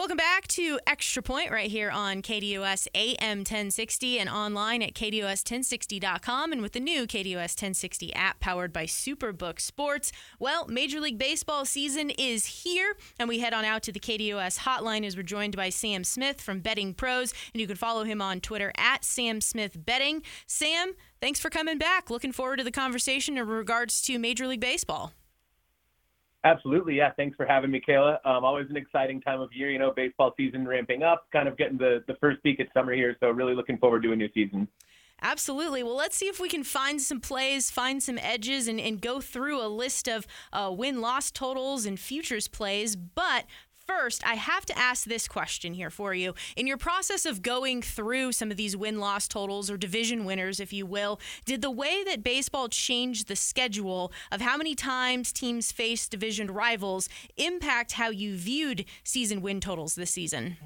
Welcome back to Extra Point right here on KDOS AM 1060 and online at KDOS1060.com and with the new KDOS 1060 app powered by Superbook Sports. Well, Major League Baseball season is here, and we head on out to the KDOS hotline as we're joined by Sam Smith from Betting Pros, and you can follow him on Twitter at Sam Smith Betting. Sam, thanks for coming back. Looking forward to the conversation in regards to Major League Baseball. Absolutely. Yeah. Thanks for having me, Kayla. Always an exciting time of year, you know, baseball season ramping up, kind of getting the first peak of summer here. So really looking forward to a new season. Absolutely. Well, let's see if we can find some plays, find some edges, and go through a list of win-loss totals and futures plays. But first, I have to ask this question here for you. In your process of going through some of these win-loss totals or division winners, if you will, did the way that baseball changed the schedule of how many times teams face division rivals impact how you viewed season win totals this season?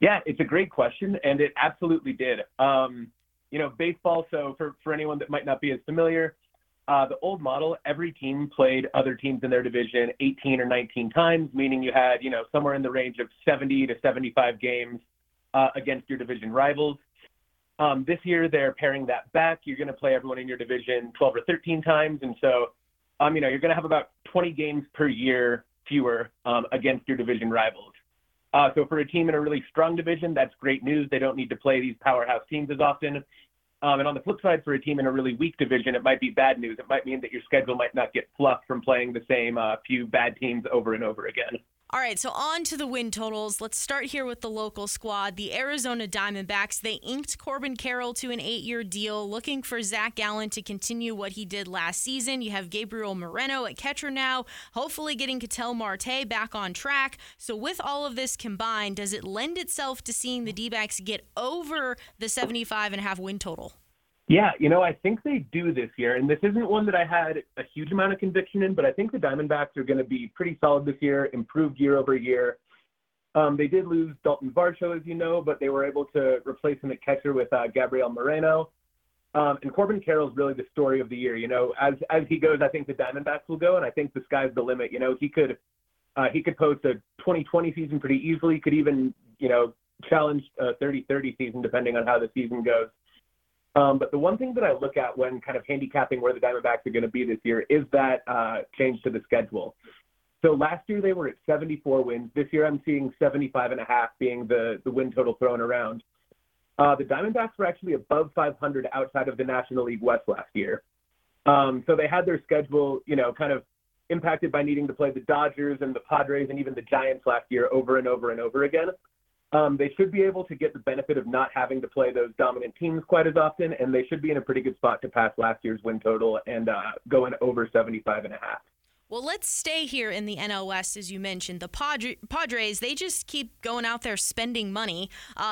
Yeah, it's a great question, and it absolutely did. You know, baseball, so for anyone that might not be as familiar, the old model, every team played other teams in their division 18 or 19 times, meaning you had, you know, somewhere in the range of 70 to 75 games against your division rivals. This year, they're paring that back. You're going to play everyone in your division 12 or 13 times. And so, you know, you're going to have about 20 games per year fewer against your division rivals. So for a team in a really strong division, that's great news. They don't need to play these powerhouse teams as often. And on the flip side, for a team in a really weak division, it might be bad news. It might mean that your schedule might not get fluffed from playing the same few bad teams over and over again. All right, so on to the win totals. Let's start here with the local squad, the Arizona Diamondbacks. They inked Corbin Carroll to an 8-year deal, looking for Zach Gallen to continue what he did last season. You have Gabriel Moreno at catcher now, hopefully getting Ketel Marte back on track. So with all of this combined, does it lend itself to seeing the D-backs get over the 75.5 win total? Yeah, you know, I think they do this year, and this isn't one that I had a huge amount of conviction in, but I think the Diamondbacks are going to be pretty solid this year, improved year over year. They did lose Dalton Varsho, as you know, but they were able to replace him at catcher with Gabriel Moreno. And Corbin Carroll is really the story of the year. You know, as he goes, I think the Diamondbacks will go, and I think the sky's the limit. You know, he could post a 2020 season pretty easily, could even, you know, challenge a 30-30 season, depending on how the season goes. But the one thing that I look at when kind of handicapping where the Diamondbacks are going to be this year is that change to the schedule. So last year they were at 74 wins. This year I'm seeing 75.5 being the win total thrown around. The Diamondbacks were actually above 500 outside of the National League West last year. So they had their schedule, you know, kind of impacted by needing to play the Dodgers and the Padres and even the Giants last year over and over and over again. They should be able to get the benefit of not having to play those dominant teams quite as often, and they should be in a pretty good spot to pass last year's win total and go in over 75.5. Well, let's stay here in the NL West, as you mentioned. The Padres, they just keep going out there spending money.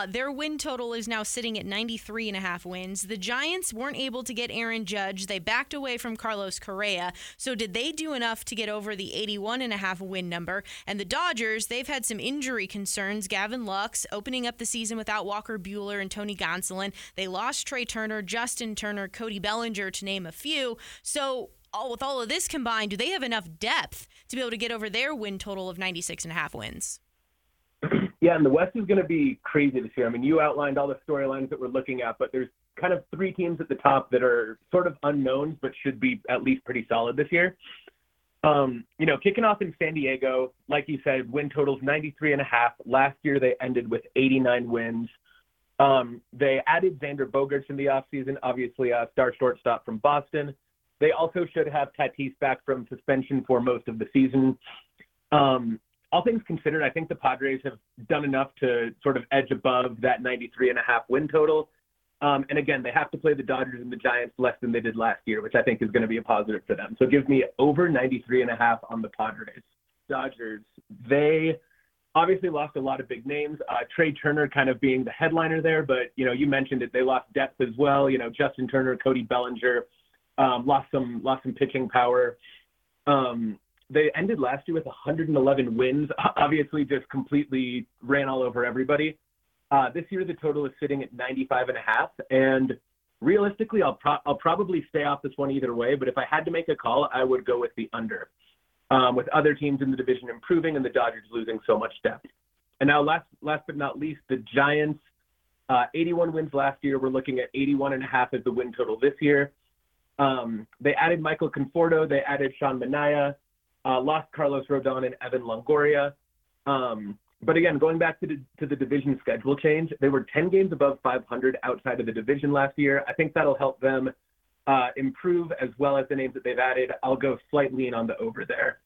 Their win total is now sitting at 93.5 wins. The Giants weren't able to get Aaron Judge. They backed away from Carlos Correa. So did they do enough to get over the 81.5 win number? And the Dodgers, they've had some injury concerns. Gavin Lux opening up the season without Walker Buehler and Tony Gonsolin. They lost Trey Turner, Justin Turner, Cody Bellinger, to name a few. So with all of this combined, do they have enough depth to be able to get over their win total of 96.5 wins? Yeah, and the West is going to be crazy this year. I mean, you outlined all the storylines that we're looking at, but there's kind of three teams at the top that are sort of unknowns but should be at least pretty solid this year. You know, kicking off in San Diego, like you said, win totals 93.5. Last year they ended with 89 wins. They added Xander Bogaerts in the offseason, obviously a star shortstop from Boston. They also should have Tatis back from suspension for most of the season. All things considered, I think the Padres have done enough to sort of edge above that 93.5 win total. And again, they have to play the Dodgers and the Giants less than they did last year, which I think is going to be a positive for them. So give me over 93.5 on the Padres. Dodgers, they obviously lost a lot of big names. Trey Turner kind of being the headliner there, but, you know, you mentioned it. They lost depth as well. You know, Justin Turner, Cody Bellinger, lost some pitching power. They ended last year with 111 wins, obviously just completely ran all over everybody. This year, the total is sitting at 95.5. And realistically, I'll probably stay off this one either way, but if I had to make a call, I would go with the under. with other teams in the division improving and the Dodgers losing so much depth. And now last but not least, the Giants, 81 wins last year. We're looking at 81.5 as the win total this year. They added Michael Conforto. They added Sean Manaea, lost Carlos Rodon and Evan Longoria. But again, going back to the division schedule change, they were 10 games above 500 outside of the division last year. I think that'll help them improve, as well as the names that they've added. I'll go slight lean on the over there.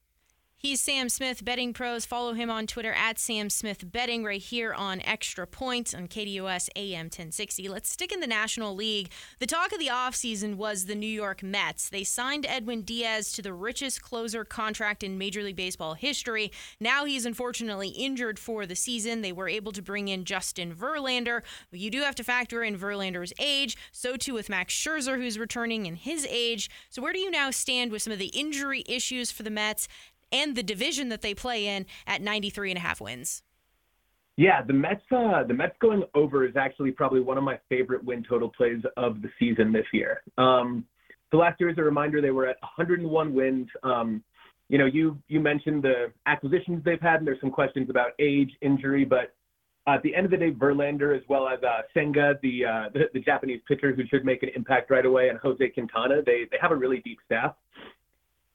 He's Sam Smith, Betting Pros. Follow him on Twitter at Sam Smith Betting right here on Extra Points on KDOS AM 1060. Let's stick in the National League. The talk of the offseason was the New York Mets. They signed Edwin Diaz to the richest closer contract in Major League Baseball history. Now he's unfortunately injured for the season. They were able to bring in Justin Verlander. You do have to factor in Verlander's age. So too with Max Scherzer, who's returning in his age. So where do you now stand with some of the injury issues for the Mets and the division that they play in at 93.5 wins? Yeah, the Mets going over is actually probably one of my favorite win total plays of the season this year. So last year, as a reminder, they were at 101 wins. You mentioned the acquisitions they've had, and there's some questions about age, injury, but at the end of the day, Verlander, as well as Senga, the Japanese pitcher who should make an impact right away, and Jose Quintana, they have a really deep staff.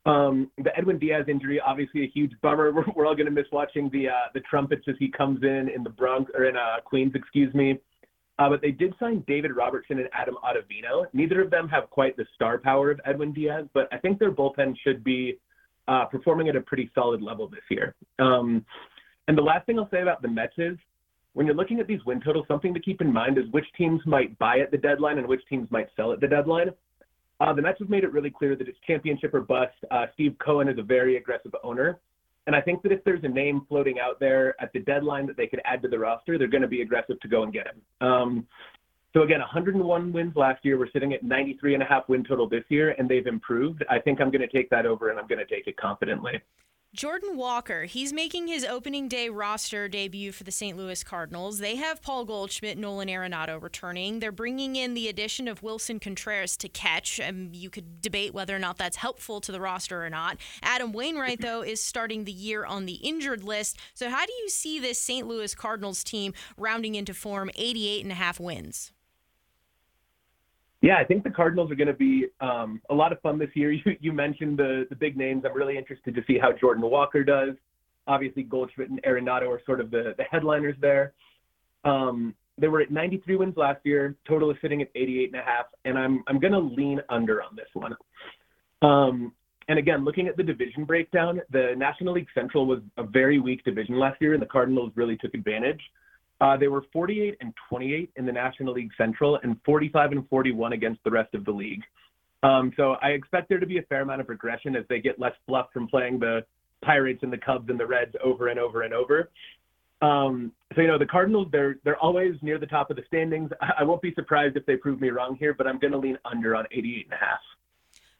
The Edwin Diaz injury, obviously a huge bummer. We're all going to miss watching the trumpets as he comes in the Bronx, or in Queens, excuse me. But they did sign David Robertson and Adam Ottavino. Neither of them have quite the star power of Edwin Diaz, but I think their bullpen should be performing at a pretty solid level this year. And the last thing I'll say about the Mets is, when you're looking at these win totals, something to keep in mind is which teams might buy at the deadline and which teams might sell at the deadline. The Mets have made it really clear that it's championship or bust. Steve Cohen is a very aggressive owner. And I think that if there's a name floating out there at the deadline that they could add to the roster, they're going to be aggressive to go and get him. So again, 101 wins last year. We're sitting at 93.5 win total this year, and they've improved. I think I'm going to take that over, and I'm going to take it confidently. Jordan Walker, he's making his opening day roster debut for the St. Louis Cardinals. They have Paul Goldschmidt, Nolan Arenado returning. They're bringing in the addition of Wilson Contreras to catch. You could debate whether or not that's helpful to the roster or not. Adam Wainwright, though, is starting the year on the injured list. So how do you see this St. Louis Cardinals team rounding into form, 88.5 wins? Yeah, I think the Cardinals are going to be a lot of fun this year. You mentioned the big names. I'm really interested to see how Jordan Walker does. Obviously, Goldschmidt and Arenado are sort of the headliners there. They were at 93 wins last year. Total is sitting at 88.5, and I'm going to lean under on this one. And again, looking at the division breakdown, the National League Central was a very weak division last year, and the Cardinals really took advantage. They were 48-28 in the National League Central and 45-41 against the rest of the league. So I expect there to be a fair amount of regression as they get less bluff from playing the Pirates and the Cubs and the Reds over and over and over. So the Cardinals, they're always near the top of the standings. I won't be surprised if they prove me wrong here, but I'm going to lean under on 88.5.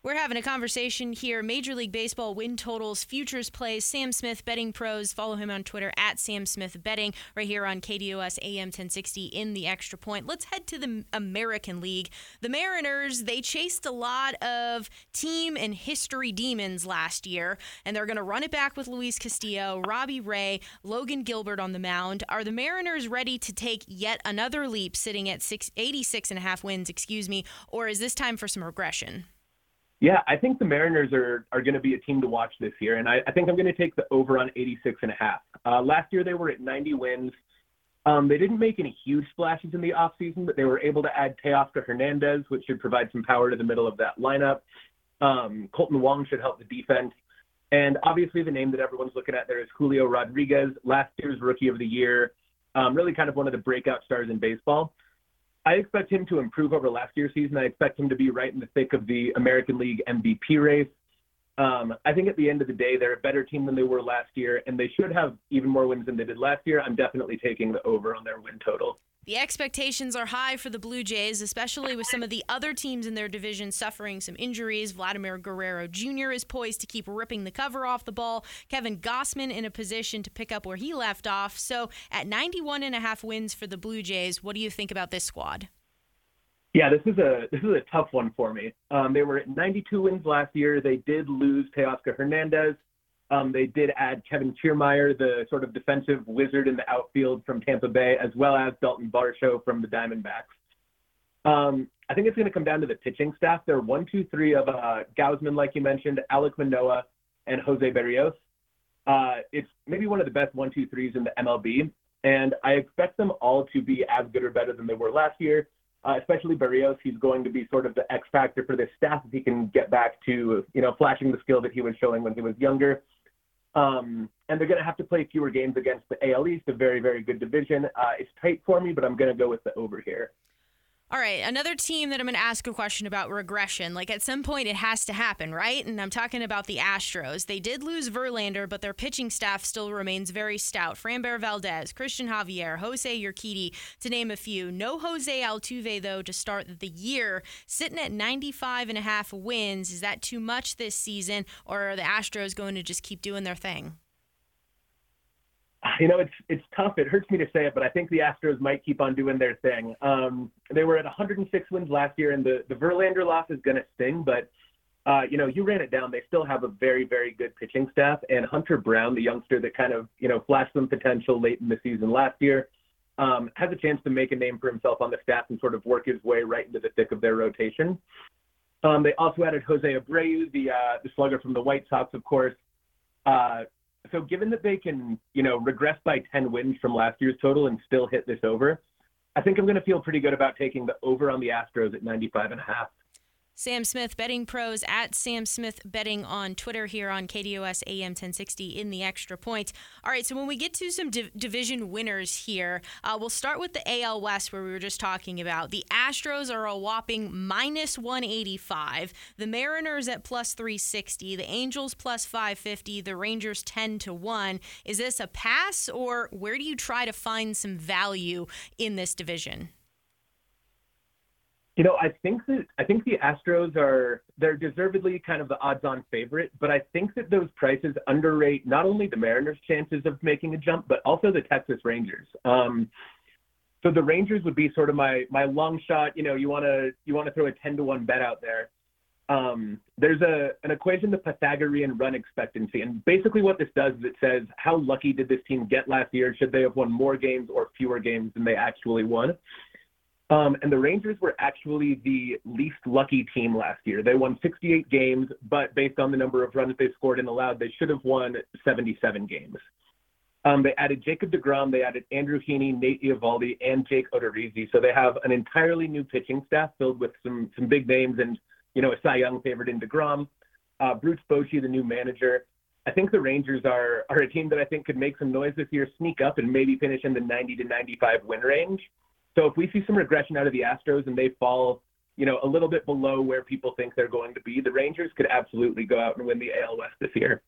We're having a conversation here. Major League Baseball win totals, futures plays. Sam Smith, Betting Pros. Follow him on Twitter at Sam Smith Betting right here on KDOS AM 1060 in the Extra Point. Let's head to the American League. The Mariners, they chased a lot of team and history demons last year, and they're going to run it back with Luis Castillo, Robbie Ray, Logan Gilbert on the mound. Are the Mariners ready to take yet another leap, sitting at 86.5 wins, or is this time for some regression? Yeah, I think the Mariners are going to be a team to watch this year, and I think I'm going to take the over on 86.5. Last year, they were at 90 wins. They didn't make any huge splashes in the offseason, but they were able to add Teoscar Hernandez, which should provide some power to the middle of that lineup. Colton Wong should help the defense. And obviously, the name that everyone's looking at there is Julio Rodriguez, last year's Rookie of the Year, really kind of one of the breakout stars in baseball. I expect him to improve over last year's season. I expect him to be right in the thick of the American League MVP race. I think at the end of the day, they're a better team than they were last year, and they should have even more wins than they did last year. I'm definitely taking the over on their win total. The expectations are high for the Blue Jays, especially with some of the other teams in their division suffering some injuries. Vladimir Guerrero Jr. is poised to keep ripping the cover off the ball. Kevin Gausman in a position to pick up where he left off. So at 91.5 wins for the Blue Jays, what do you think about this squad? Yeah, this is a tough one for me. They were at 92 wins last year. They did lose Teoscar Hernandez. They did add Kevin Kiermaier, the sort of defensive wizard in the outfield from Tampa Bay, as well as Dalton Varsho from the Diamondbacks. I think it's going to come down to the pitching staff. They're 1-2-3 of Gausman, like you mentioned, Alek Manoah, and Jose Berrios. It's maybe one of the best 1-2-3s in the MLB, and I expect them all to be as good or better than they were last year, especially Berrios. He's going to be sort of the X factor for this staff if he can get back to, you know, flashing the skill that he was showing when he was younger. And they're going to have to play fewer games against the AL East, a very, very good division. It's tight for me, but I'm going to go with the over here. All right, another team that I'm going to ask a question about regression. Like, at some point, it has to happen, right? And I'm talking about the Astros. They did lose Verlander, but their pitching staff still remains very stout. Framber Valdez, Christian Javier, Jose Urquidy, to name a few. No Jose Altuve, though, to start the year. Sitting at 95.5 wins, is that too much this season, or are the Astros going to just keep doing their thing? You know, it's tough. It hurts me to say it, but I think the Astros might keep on doing their thing. They were at 106 wins last year, and the Verlander loss is going to sting, but, you know, you ran it down. They still have a very, very good pitching staff, and Hunter Brown, the youngster that kind of, you know, flashed some potential late in the season last year, has a chance to make a name for himself on the staff and sort of work his way right into the thick of their rotation. They also added Jose Abreu, the slugger from the White Sox, of course. So given that they can, you know, regress by 10 wins from last year's total and still hit this over, I think I'm going to feel pretty good about taking the over on the Astros at 95.5. Sam Smith, Betting Pros, at Sam Smith Betting on Twitter here on KDOS AM 1060 in the Extra Point. All right, so when we get to some division winners here, we'll start with the AL West where we were just talking about. The Astros are a whopping -185. The Mariners at +360. The Angels +550. The Rangers 10-1. Is this a pass, or where do you try to find some value in this division? You know, I think the Astros they're deservedly kind of the odds-on favorite, but I think that those prices underrate not only the Mariners' chances of making a jump, but also the Texas Rangers. So the Rangers would be sort of my long shot. You know, you want to throw a 10-1 bet out there. There's an equation, the Pythagorean run expectancy, and basically what this does is it says how lucky did this team get last year? Should they have won more games or fewer games than they actually won? And the Rangers were actually the least lucky team last year. They won 68 games, but based on the number of runs they scored and allowed, they should have won 77 games. They added Jacob deGrom, they added Andrew Heaney, Nate Eovaldi, and Jake Odorizzi. So they have an entirely new pitching staff filled with some big names and, you know, a Cy Young favorite in deGrom. Bruce Bochy, the new manager. I think the Rangers are a team that I think could make some noise this year, sneak up, and maybe finish in the 90-95 win range. So if we see some regression out of the Astros and they fall, you know, a little bit below where people think they're going to be, the Rangers could absolutely go out and win the AL West this year.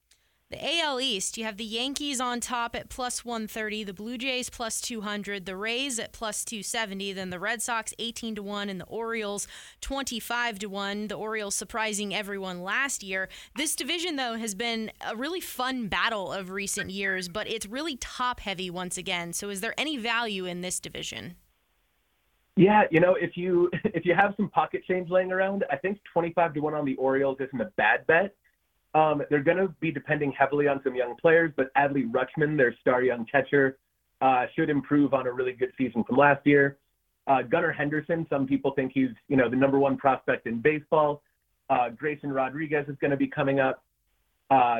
The AL East, you have the Yankees on top at +130, the Blue Jays +200, the Rays at +270, then the Red Sox 18-1, and the Orioles 25-1. The Orioles surprising everyone last year. This division, though, has been a really fun battle of recent years, but it's really top-heavy once again. So is there any value in this division? Yeah, you know, if you have some pocket change laying around, I think 25-1 on the Orioles isn't a bad bet. They're going to be depending heavily on some young players, but Adley Rutschman, their star young catcher, should improve on a really good season from last year. Gunnar Henderson, some people think he's, you know, the number one prospect in baseball. Grayson Rodriguez is going to be coming up.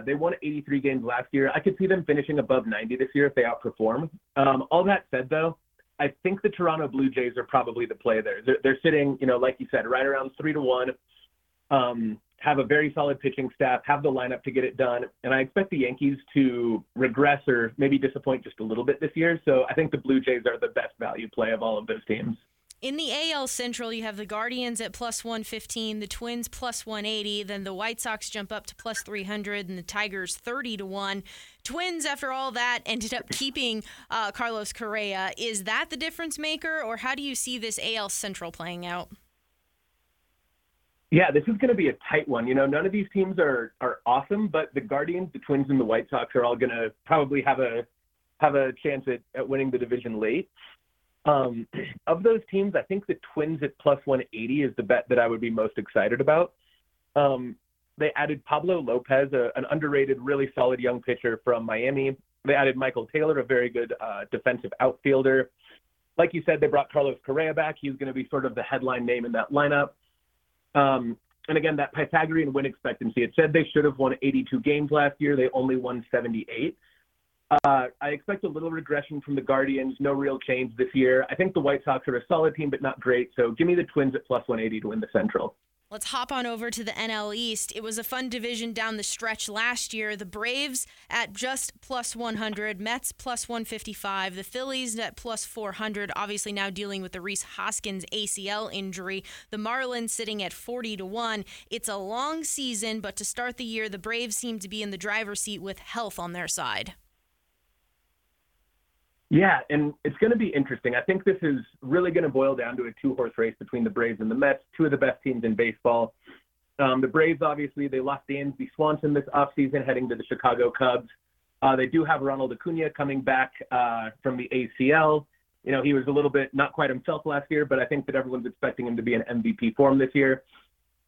They won 83 games last year. I could see them finishing above 90 this year if they outperform. All that said, though, I think the Toronto Blue Jays are probably the play there. They're sitting, you know, like you said, right around 3-1, have a very solid pitching staff, have the lineup to get it done. And I expect the Yankees to regress or maybe disappoint just a little bit this year. So I think the Blue Jays are the best value play of all of those teams. In the AL Central, you have the Guardians at +115, the Twins +180, then the White Sox jump up to +300, and the Tigers 30-1. Twins, after all that, ended up keeping Carlos Correa. Is that the difference maker, or how do you see this AL Central playing out? Yeah, this is going to be a tight one. You know, none of these teams are awesome, but the Guardians, the Twins, and the White Sox are all going to probably have a chance at winning the division late. Of those teams, I think the Twins at +180 is the bet that I would be most excited about. They added Pablo Lopez, an underrated, really solid young pitcher from Miami. They added Michael Taylor, a very good defensive outfielder. Like you said, they brought Carlos Correa back. He's going to be sort of the headline name in that lineup. And again, that Pythagorean win expectancy, it said they should have won 82 games last year. They only won 78. I expect a little regression from the Guardians, no real change this year. I think the White Sox are a solid team, but not great. So give me the Twins at plus 180 to win the Central. Let's hop on over to the NL East. It was a fun division down the stretch last year. The Braves at just plus 100, Mets plus 155, the Phillies at plus 400, obviously now dealing with the Reese Hoskins ACL injury, the Marlins sitting at 40-1. It's a long season, but to start the year, the Braves seem to be in the driver's seat with health on their side. Yeah, and it's going to be interesting. I think this is really going to boil down to a two-horse race between the Braves and the Mets, two of the best teams in baseball. The Braves, obviously, they lost Dansby Swanson this offseason heading to the Chicago Cubs. They do have Ronald Acuna coming back from the ACL. You know, he was a little bit not quite himself last year, but I think that everyone's expecting him to be in MVP form this year.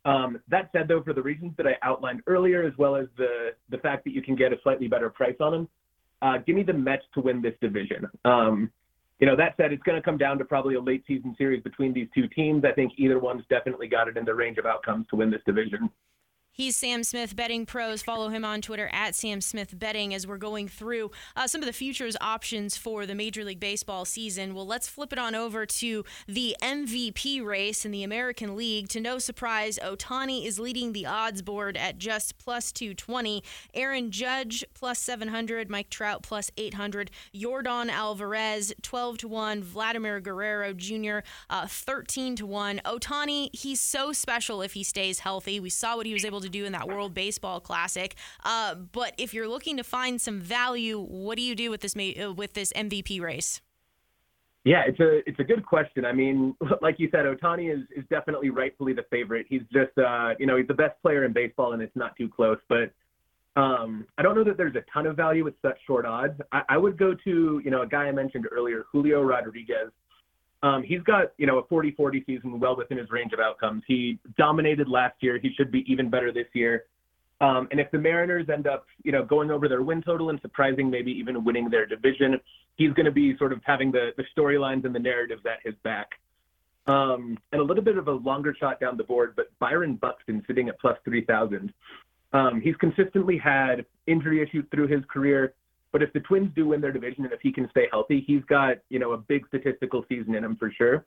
That said, though, for the reasons that I outlined earlier, as well as the fact that you can get a slightly better price on him, give me the Mets to win this division. You know, that said, it's going to come down to probably a late season series between these two teams. I think either one's definitely got it in the range of outcomes to win this division. He's Sam Smith, Betting Pros. Follow him on Twitter at Sam Smith Betting as we're going through some of the futures options for the Major League Baseball season. Well, let's flip it on over to the MVP race in the American League. To no surprise, Ohtani is leading the odds board at just plus 220. Aaron Judge, plus 700. Mike Trout, plus 800. Jordan Alvarez, 12-1. Vladimir Guerrero Jr., 13-1. Ohtani, he's so special if he stays healthy. We saw what he was able to do in that World Baseball Classic, but if you're looking to find some value, what do you do with this MVP race? Yeah, it's a good question. I mean, like you said, Ohtani is definitely rightfully the favorite. He's just he's the best player in baseball, and it's not too close. But I don't know that there's a ton of value with such short odds. I would go to a guy I mentioned earlier, Julio Rodriguez. He's got, a 40-40 season well within his range of outcomes. He dominated last year. He should be even better this year. And if the Mariners end up, going over their win total and surprising, maybe even winning their division, he's going to be sort of having the storylines and the narrative at his back. And a little bit of a longer shot down the board, but Byron Buxton sitting at plus 3,000. He's consistently had injury issues through his career. But if the Twins do win their division and if he can stay healthy, he's got, a big statistical season in him for sure.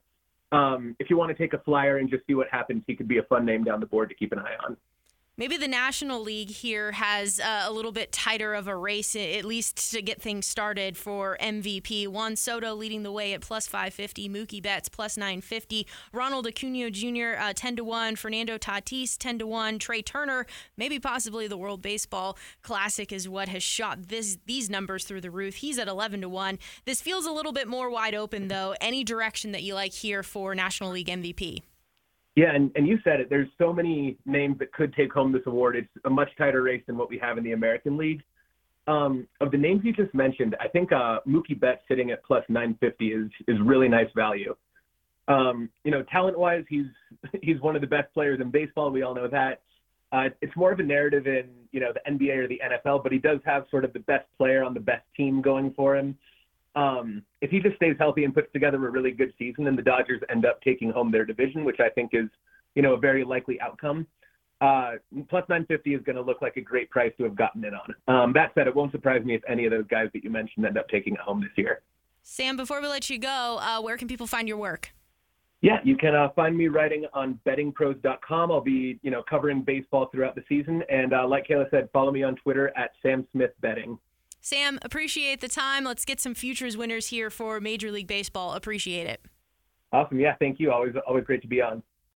If you want to take a flyer and just see what happens, he could be a fun name down the board to keep an eye on. Maybe the National League here has a little bit tighter of a race, at least to get things started for MVP. Juan Soto leading the way at plus 550. Mookie Betts plus 950. Ronald Acuna Jr. 10-1. Fernando Tatis 10-1. Trey Turner, maybe possibly the World Baseball Classic is what has shot these numbers through the roof. He's at 11-1. This feels a little bit more wide open, though. Any direction that you like here for National League MVP? Yeah, and you said it. There's so many names that could take home this award. It's a much tighter race than what we have in the American League. Of the names you just mentioned, I think Mookie Betts sitting at plus 950 is really nice value. Talent-wise, he's one of the best players in baseball. We all know that. It's more of a narrative in, the NBA or the NFL, but he does have sort of the best player on the best team going for him. If he just stays healthy and puts together a really good season and the Dodgers end up taking home their division, which I think is, a very likely outcome, plus 950 is going to look like a great price to have gotten in on. That said, it won't surprise me if any of those guys that you mentioned end up taking it home this year. Sam, before we let you go, where can people find your work? Yeah, you can find me writing on bettingpros.com. I'll be, covering baseball throughout the season. And like Kayla said, follow me on Twitter at Sam Smith Betting. Sam, appreciate the time. Let's get some futures winners here for Major League Baseball. Appreciate it. Awesome. Yeah, thank you. Always great to be on.